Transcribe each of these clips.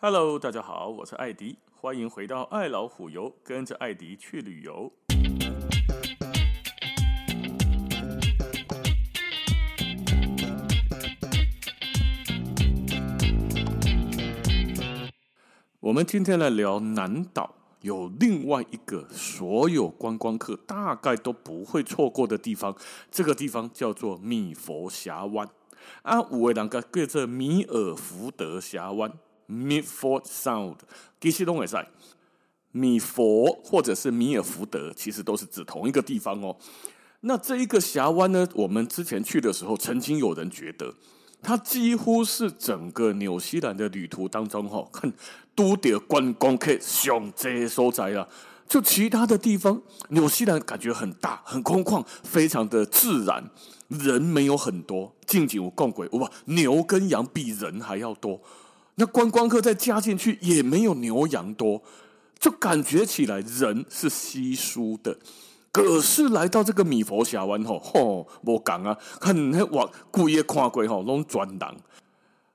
Hello， 大家好，我是艾迪，欢迎回到爱老虎游，跟着艾迪去旅游。我们今天来聊南岛，有另外一个所有观光客大概都不会错过的地方，这个地方叫做米佛峡湾啊，有的人叫做米尔福德峡湾。Milford Sound 其实都可以，米佛或者是米尔福德其实都是指同一个地方哦。那这一个峡湾呢，我们之前去的时候曾经有人觉得它几乎是整个纽西兰的旅途当中哦，看都得观光客上这所在啦，就其他的地方纽西兰感觉很大很空旷，非常的自然，人没有很多，近景有共轨，牛跟羊比人还要多，那观光客再加进去也没有牛羊多，就感觉起来人是稀疏的。可是来到这个米佛峡湾吼，无讲啊，看那往故意看过吼，拢全人。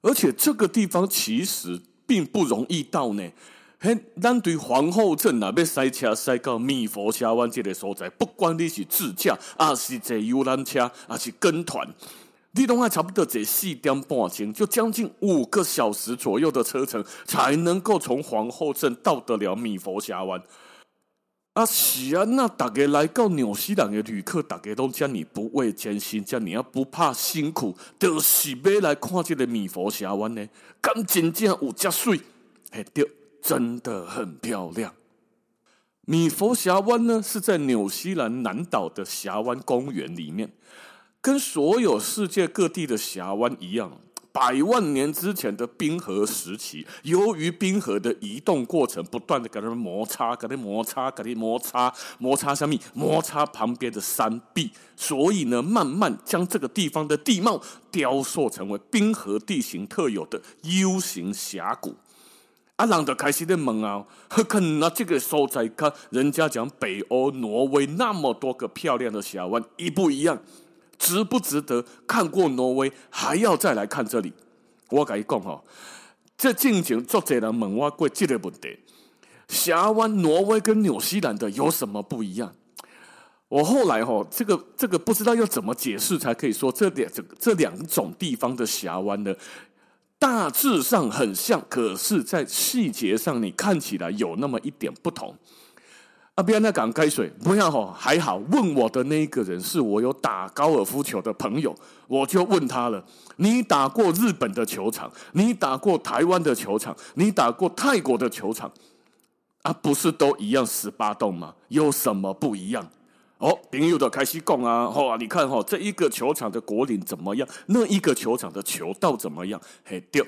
而且这个地方其实并不容易到呢。嘿，咱对皇后镇啊，要塞车塞到米佛峡湾这个所在，不管你是自驾，啊是坐游览车，啊是跟团。你都要差不多坐4.5小时，就将近5个小时左右的车程，才能够从皇后镇到得了米佛峡湾。啊是啊，那大家来到纽西兰的旅客，大家都这么不畏艰辛，这么不怕辛苦，就是要来看这个米佛峡湾呢，敢真正有这么美？嘿，对，真的很漂亮。米佛峡湾呢，是在纽西兰南岛的峡湾公园里面。跟所有世界各地的峡湾一样，100万年之前的冰河时期，由于冰河的移动过程不断的跟它摩擦，摩擦旁边的山壁，所以呢，慢慢将这个地方的地貌雕塑成为冰河地形特有的 U 型峡谷。啊，人就开始在问啊，可能这个所在跟人家讲北欧、挪威那么多个漂亮的峡湾一不一样？值不值得看过挪威还要再来看这里？我跟你说哦，这近景很多人问我过这个问题，峡湾挪威跟纽西兰的有什么不一样？我后来哦，这个不知道要怎么解释才可以说这两种地方的峡湾呢，大致上很像，可是在细节上你看起来有那么一点不同。啊，不要那港开水，不要吼，还好。问我的那一个人是我有打高尔夫球的朋友，我就问他了：你打过日本的球场？你打过台湾的球场？你打过泰国的球场？啊，不是都一样18洞吗？有什么不一样？哦，朋友就开始讲啊，你看这一个球场的果岭怎么样？那一个球场的球道怎么样？嘿，对。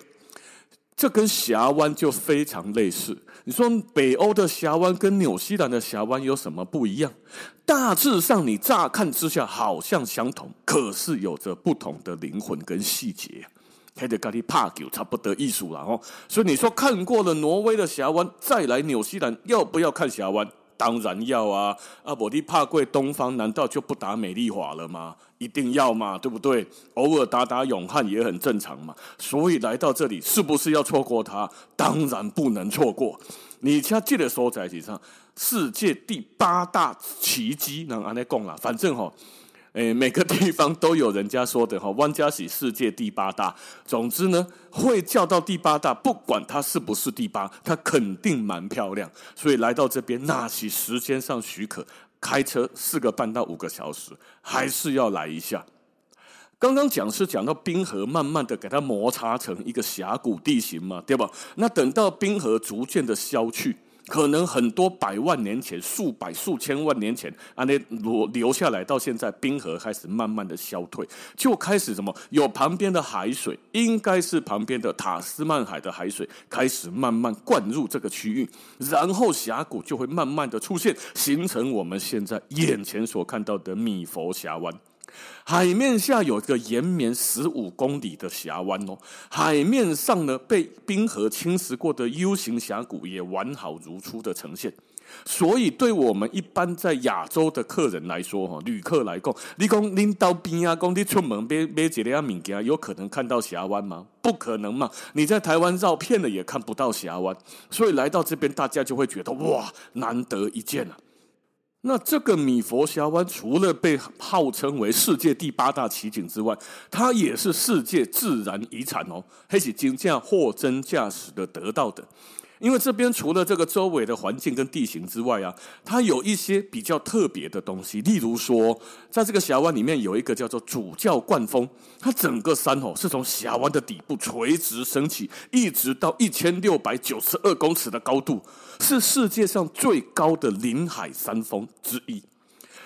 这跟峡湾就非常类似。你说北欧的峡湾跟纽西兰的峡湾有什么不一样？大致上你乍看之下好像相同，可是有着不同的灵魂跟细节。那就跟你打球差不多意思啦哦。所以你说看过了挪威的峡湾，再来纽西兰，要不要看峡湾？当然要啊！啊，我的怕贵东方难道就不打美丽华了吗？一定要嘛，对不对？偶尔打打永汉也很正常嘛。所以来到这里，是不是要错过它？当然不能错过。你像这个所在，上世界第8大奇迹，能安尼讲啦。反正每个地方都有人家说的哈，湾家是世界第8大。总之呢，会叫到第8大，不管它是不是第8，它肯定蛮漂亮。所以来到这边，那是时间上许可，开车4.5到5个小时，还是要来一下。刚刚讲到冰河慢慢的给它摩擦成一个峡谷地形嘛，对吧？那等到冰河逐渐的消去。可能很多100万年前、数百、数千万年前，啊，那留下来到现在，冰河开始慢慢的消退，就开始什么？有旁边的海水，应该是旁边的塔斯曼海的海水开始慢慢灌入这个区域，然后峡谷就会慢慢的出现，形成我们现在眼前所看到的米佛峡湾。海面下有一个延绵15公里的峡湾哦，海面上呢被冰河侵蚀过的 U 型峡谷也完好如初的呈现。所以对我们一般在亚洲的客人来说，旅客来讲，你说你到边啊，说你出门买一个东西，有可能看到峡湾吗？不可能嘛！你在台湾绕片了也看不到峡湾，所以来到这边大家就会觉得哇，难得一见啊。那这个米佛峡湾除了被号称为世界第8大奇景之外，它也是世界自然遗产哦，那是真正货真价实的得到的。因为这边除了这个周围的环境跟地形之外啊，它有一些比较特别的东西，例如说，在这个峡湾里面有一个叫做主教灌峰，它整个山哦是从峡湾的底部垂直升起，一直到1692公尺的高度，是世界上最高的临海山峰之一。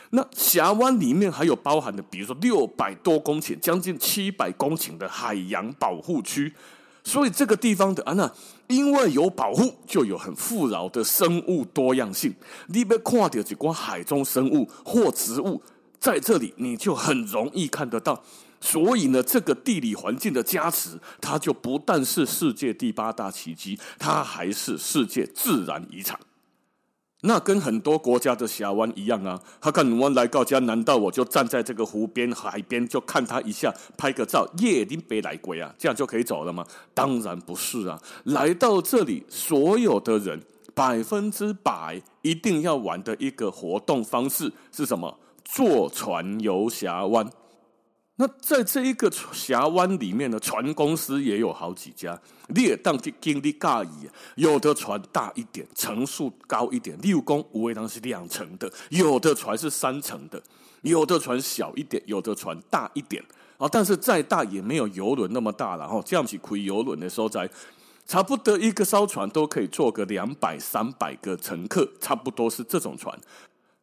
那峡湾里面还有包含的，比如说600多公顷，将近700公顷的海洋保护区。所以这个地方的那因为有保护，就有很富饶的生物多样性。你要看到一些海中生物或植物，在这里你就很容易看得到。所以呢，这个地理环境的加持，它就不但是世界第8大奇迹，它还是世界自然遗产。那跟很多国家的峡湾一样啊，哈卡努湾来到家，难道我就站在这个湖边、海边就看它一下，拍个照，耶，你别来过啊，这样就可以走了吗？当然不是啊！来到这里，所有的人100%一定要玩的一个活动方式是什么？坐船游峡湾。那在这一个峡湾里面呢，船公司也有好几家，你也当去经历尬意。有的船大一点，层数高一点，例如说有的是2层的，有的船是3层的，有的船小一点，有的船大一点。但是再大也没有游轮那么大了，这样子开游轮的时候，差不多一个艘船都可以坐个200-300个乘客，差不多是这种船。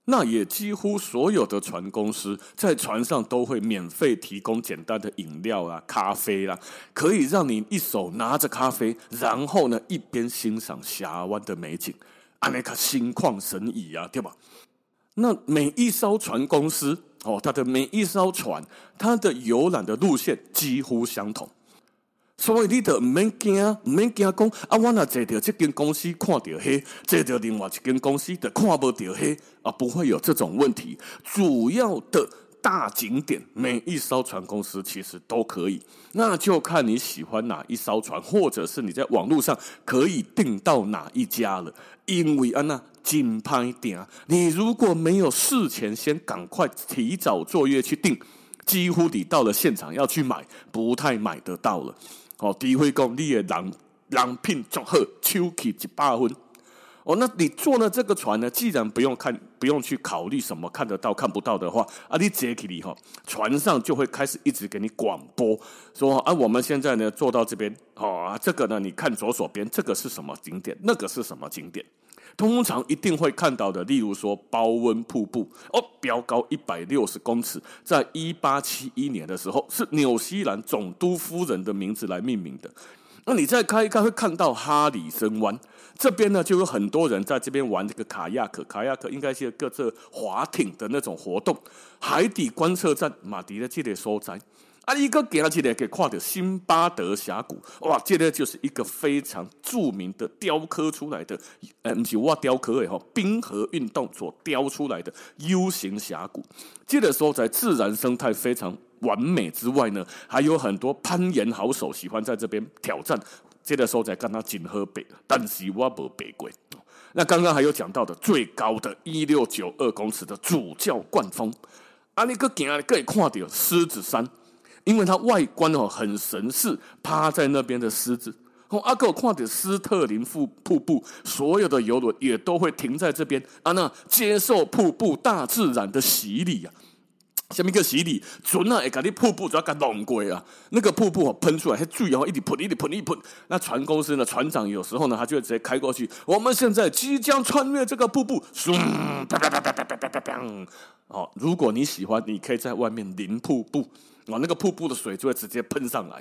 那也几乎所有的船公司在船上都会免费提供简单的饮料啊、咖啡啊，可以让你一手拿着咖啡，然后呢一边欣赏峡湾的美景，这样心旷神怡啊，对吧？那每一艘船公司它的每一艘船，它的游览的路线几乎相同。所以你就不用怕说啊，我如果坐到这间公司看到那，坐到另外一间公司就看不到那啊，不会有这种问题。主要的大景点，每一艘船公司其实都可以，那就看你喜欢哪一艘船，或者是你在网络上可以订到哪一家了。因为怎样很难订，你如果没有事前先赶快提早作业去订，几乎你到了现场要去买，不太买得到了。除非说你的人品很好，手气100分。那你坐了这个船呢，既然不用去考虑什么看得到看不到的话啊，你坐起来船上就会开始一直给你广播说啊，我们现在呢坐到这边这个呢你看左边这个是什么景点，那个是什么景点。通常一定会看到的，例如说包温瀑布标高160公尺，在1871年的时候是纽西兰总督夫人的名字来命名的。那你再开一开会看到哈里森湾，这边呢就有很多人在这边玩这个卡亚克，应该是各自划艇的那种活动。海底观测站马迪的这类所在啊，你又走一个可以看到辛巴德峡谷，哇，这个就是一个非常著名的雕刻出来的，不是我雕刻的，冰河运动所雕出来的 U 型峡谷。这个所在自然生态非常完美之外呢，还有很多攀岩好手喜欢在这边挑战。这个所在跟他很好爬，但是我没爬过。那刚刚还有讲到的最高的1692公尺的主教灌峰，你又走又可以看到狮子山。因为它外观很神似，趴在那边的狮子。还有看到斯特林瀑布，所有的游轮也都会停在这边那接受瀑布大自然的洗礼啊。什么叫洗礼？船会把你瀑布给弄过啊，那个瀑布喷出来，那水一直喷。那船公司呢，船长有时候呢，他就会直接开过去。我们现在即将穿越这个瀑布，如果你喜欢，你可以在外面淋瀑布。那个瀑布的水就会直接喷上来。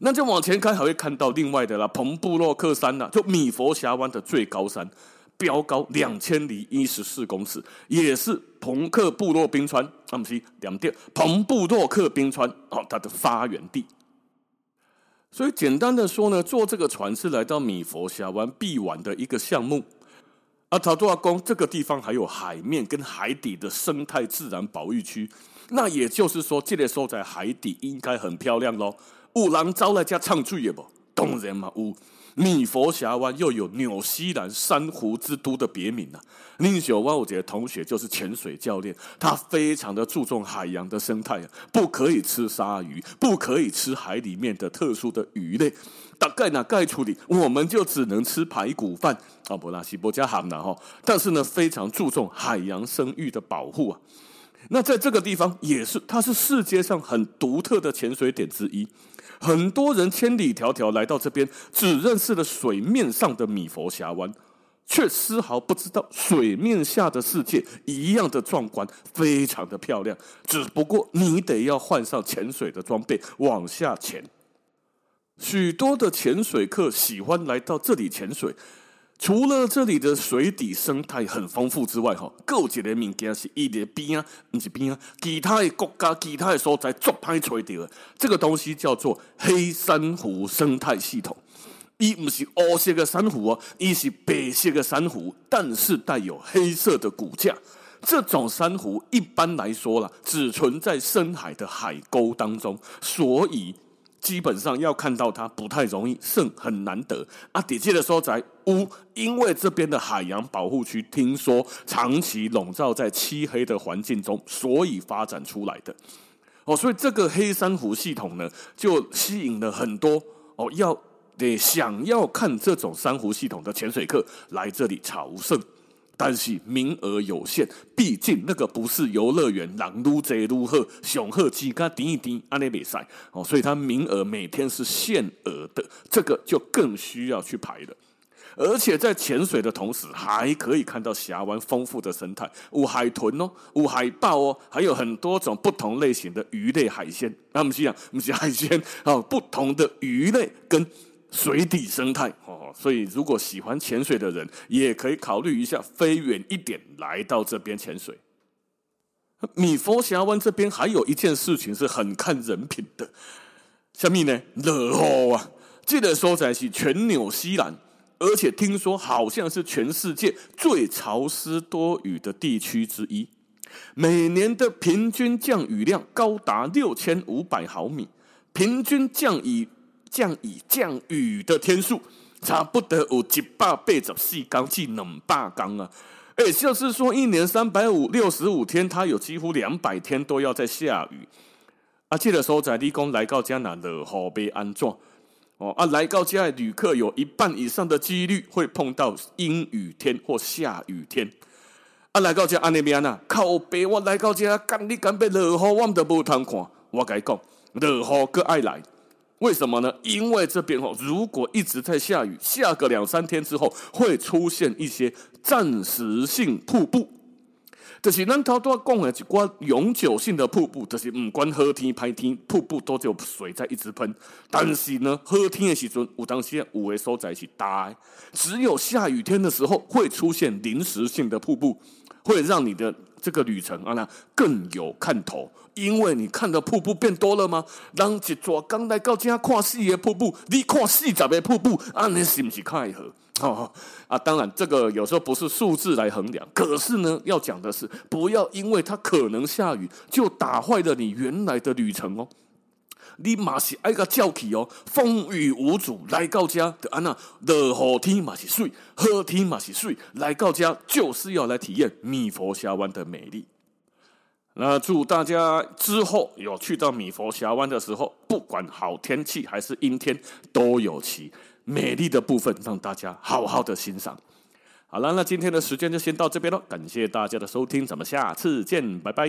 那就往前开还会看到另外的啦，彭布洛克山就米佛峡湾的最高山，标高2014公尺，也是彭布洛克冰川它的发源地。所以简单的说呢，坐这个船是来到米佛峡湾必玩的一个项目。啊，头拄仔讲这个地方还有海面跟海底的生态自然保育区，那也就是说，这个所在海底应该很漂亮咯。有人走来这唱水的无？当然嘛有。米佛峡湾又有纽西兰珊瑚之都的别名啊。林小湾我姐的同学就是潜水教练，他非常的注重海洋的生态啊，不可以吃鲨鱼，不可以吃海里面的特殊的鱼类。大概哪概处理，我们就只能吃排骨饭啊，不啦，西伯加喊啦哈。但是呢，非常注重海洋生育的保护啊。那在这个地方也是，它是世界上很独特的潜水点之一。很多人千里迢迢来到这边，只认识了水面上的米佛峡湾，却丝毫不知道水面下的世界一样的壮观，非常的漂亮。只不过你得要换上潜水的装备往下潜。许多的潜水客喜欢来到这里潜水，除了这里的水底生态很丰富之外，还有一个东西是它的边，不是边，其他的国家、其他的所在很难找到，这个东西叫做黑珊瑚生态系统。它不是黑色的珊瑚，它是白色的珊瑚，但是带有黑色的骨架。这种珊瑚一般来说啦，只存在深海的海沟当中，所以基本上要看到它不太容易，甚很难得啊！底下的所在屋，因为这边的海洋保护区，听说长期笼罩在漆黑的环境中，所以发展出来的哦。所以这个黑珊瑚系统呢，就吸引了很多哦，想要看这种珊瑚系统的潜水客来这里朝圣。但是名额有限，毕竟那个不是游乐园，人愈多愈好，上好几家点一点，安尼袂使哦，所以它名额每天是限额的，这个就更需要去排了。而且在潜水的同时，还可以看到峡湾丰富的生态，有海豚哦，有海豹哦，还有很多种不同类型的鱼类海鲜。啊，不是海鲜哦，不同的鱼类跟水底生态哦，所以如果喜欢潜水的人，也可以考虑一下飞远一点来到这边潜水。米佛峡湾这边还有一件事情是很看人品的，什么呢？热雨啊！这个所在是全纽西兰，而且听说好像是全世界最潮湿多雨的地区之一，每年的平均降雨量高达6500毫米，平均降雨的天数差不多有184天至200天啊！就是说一年365天，它有几乎200天都要在下雨啊！这个所在你讲来到这，那落雨被安怎？哦啊，来到这的旅客有1半以上的几率会碰到阴雨天或下雨天。啊，来到这安尼变呐，靠北我来到这，干你干要落雨，我们都无通看。我甲你讲，落雨搁爱来。为什么呢？因为这边如果一直在下雨，下个2-3天之后会出现一些暂时性瀑布，就是我们刚才说的一些永久性的瀑布，就是不管好天歹天，瀑布都有水在一直喷。但是呢，好天的时候有时候有的所在是大的，只有下雨天的时候会出现临时性的瀑布，会让你的这个旅程啊，更有看头，因为你看的瀑布变多了吗？人一逝刚来到这看4个瀑布，你看40个瀑布，安尼是不是较好？哦啊，当然这个有时候不是数字来衡量，可是呢，要讲的是，不要因为它可能下雨就打坏了你原来的旅程哦。你嘛是爱个照起哦，风雨无阻来到家，就安那落雨天嘛是水，好天嘛是水，来到家就是要来体验米佛峡湾的美丽。那祝大家之后有去到米佛峡湾的时候，不管好天气还是阴天，都有其美丽的部分让大家好好的欣赏。好了，那今天的时间就先到这边了，感谢大家的收听，咱们下次见，拜拜。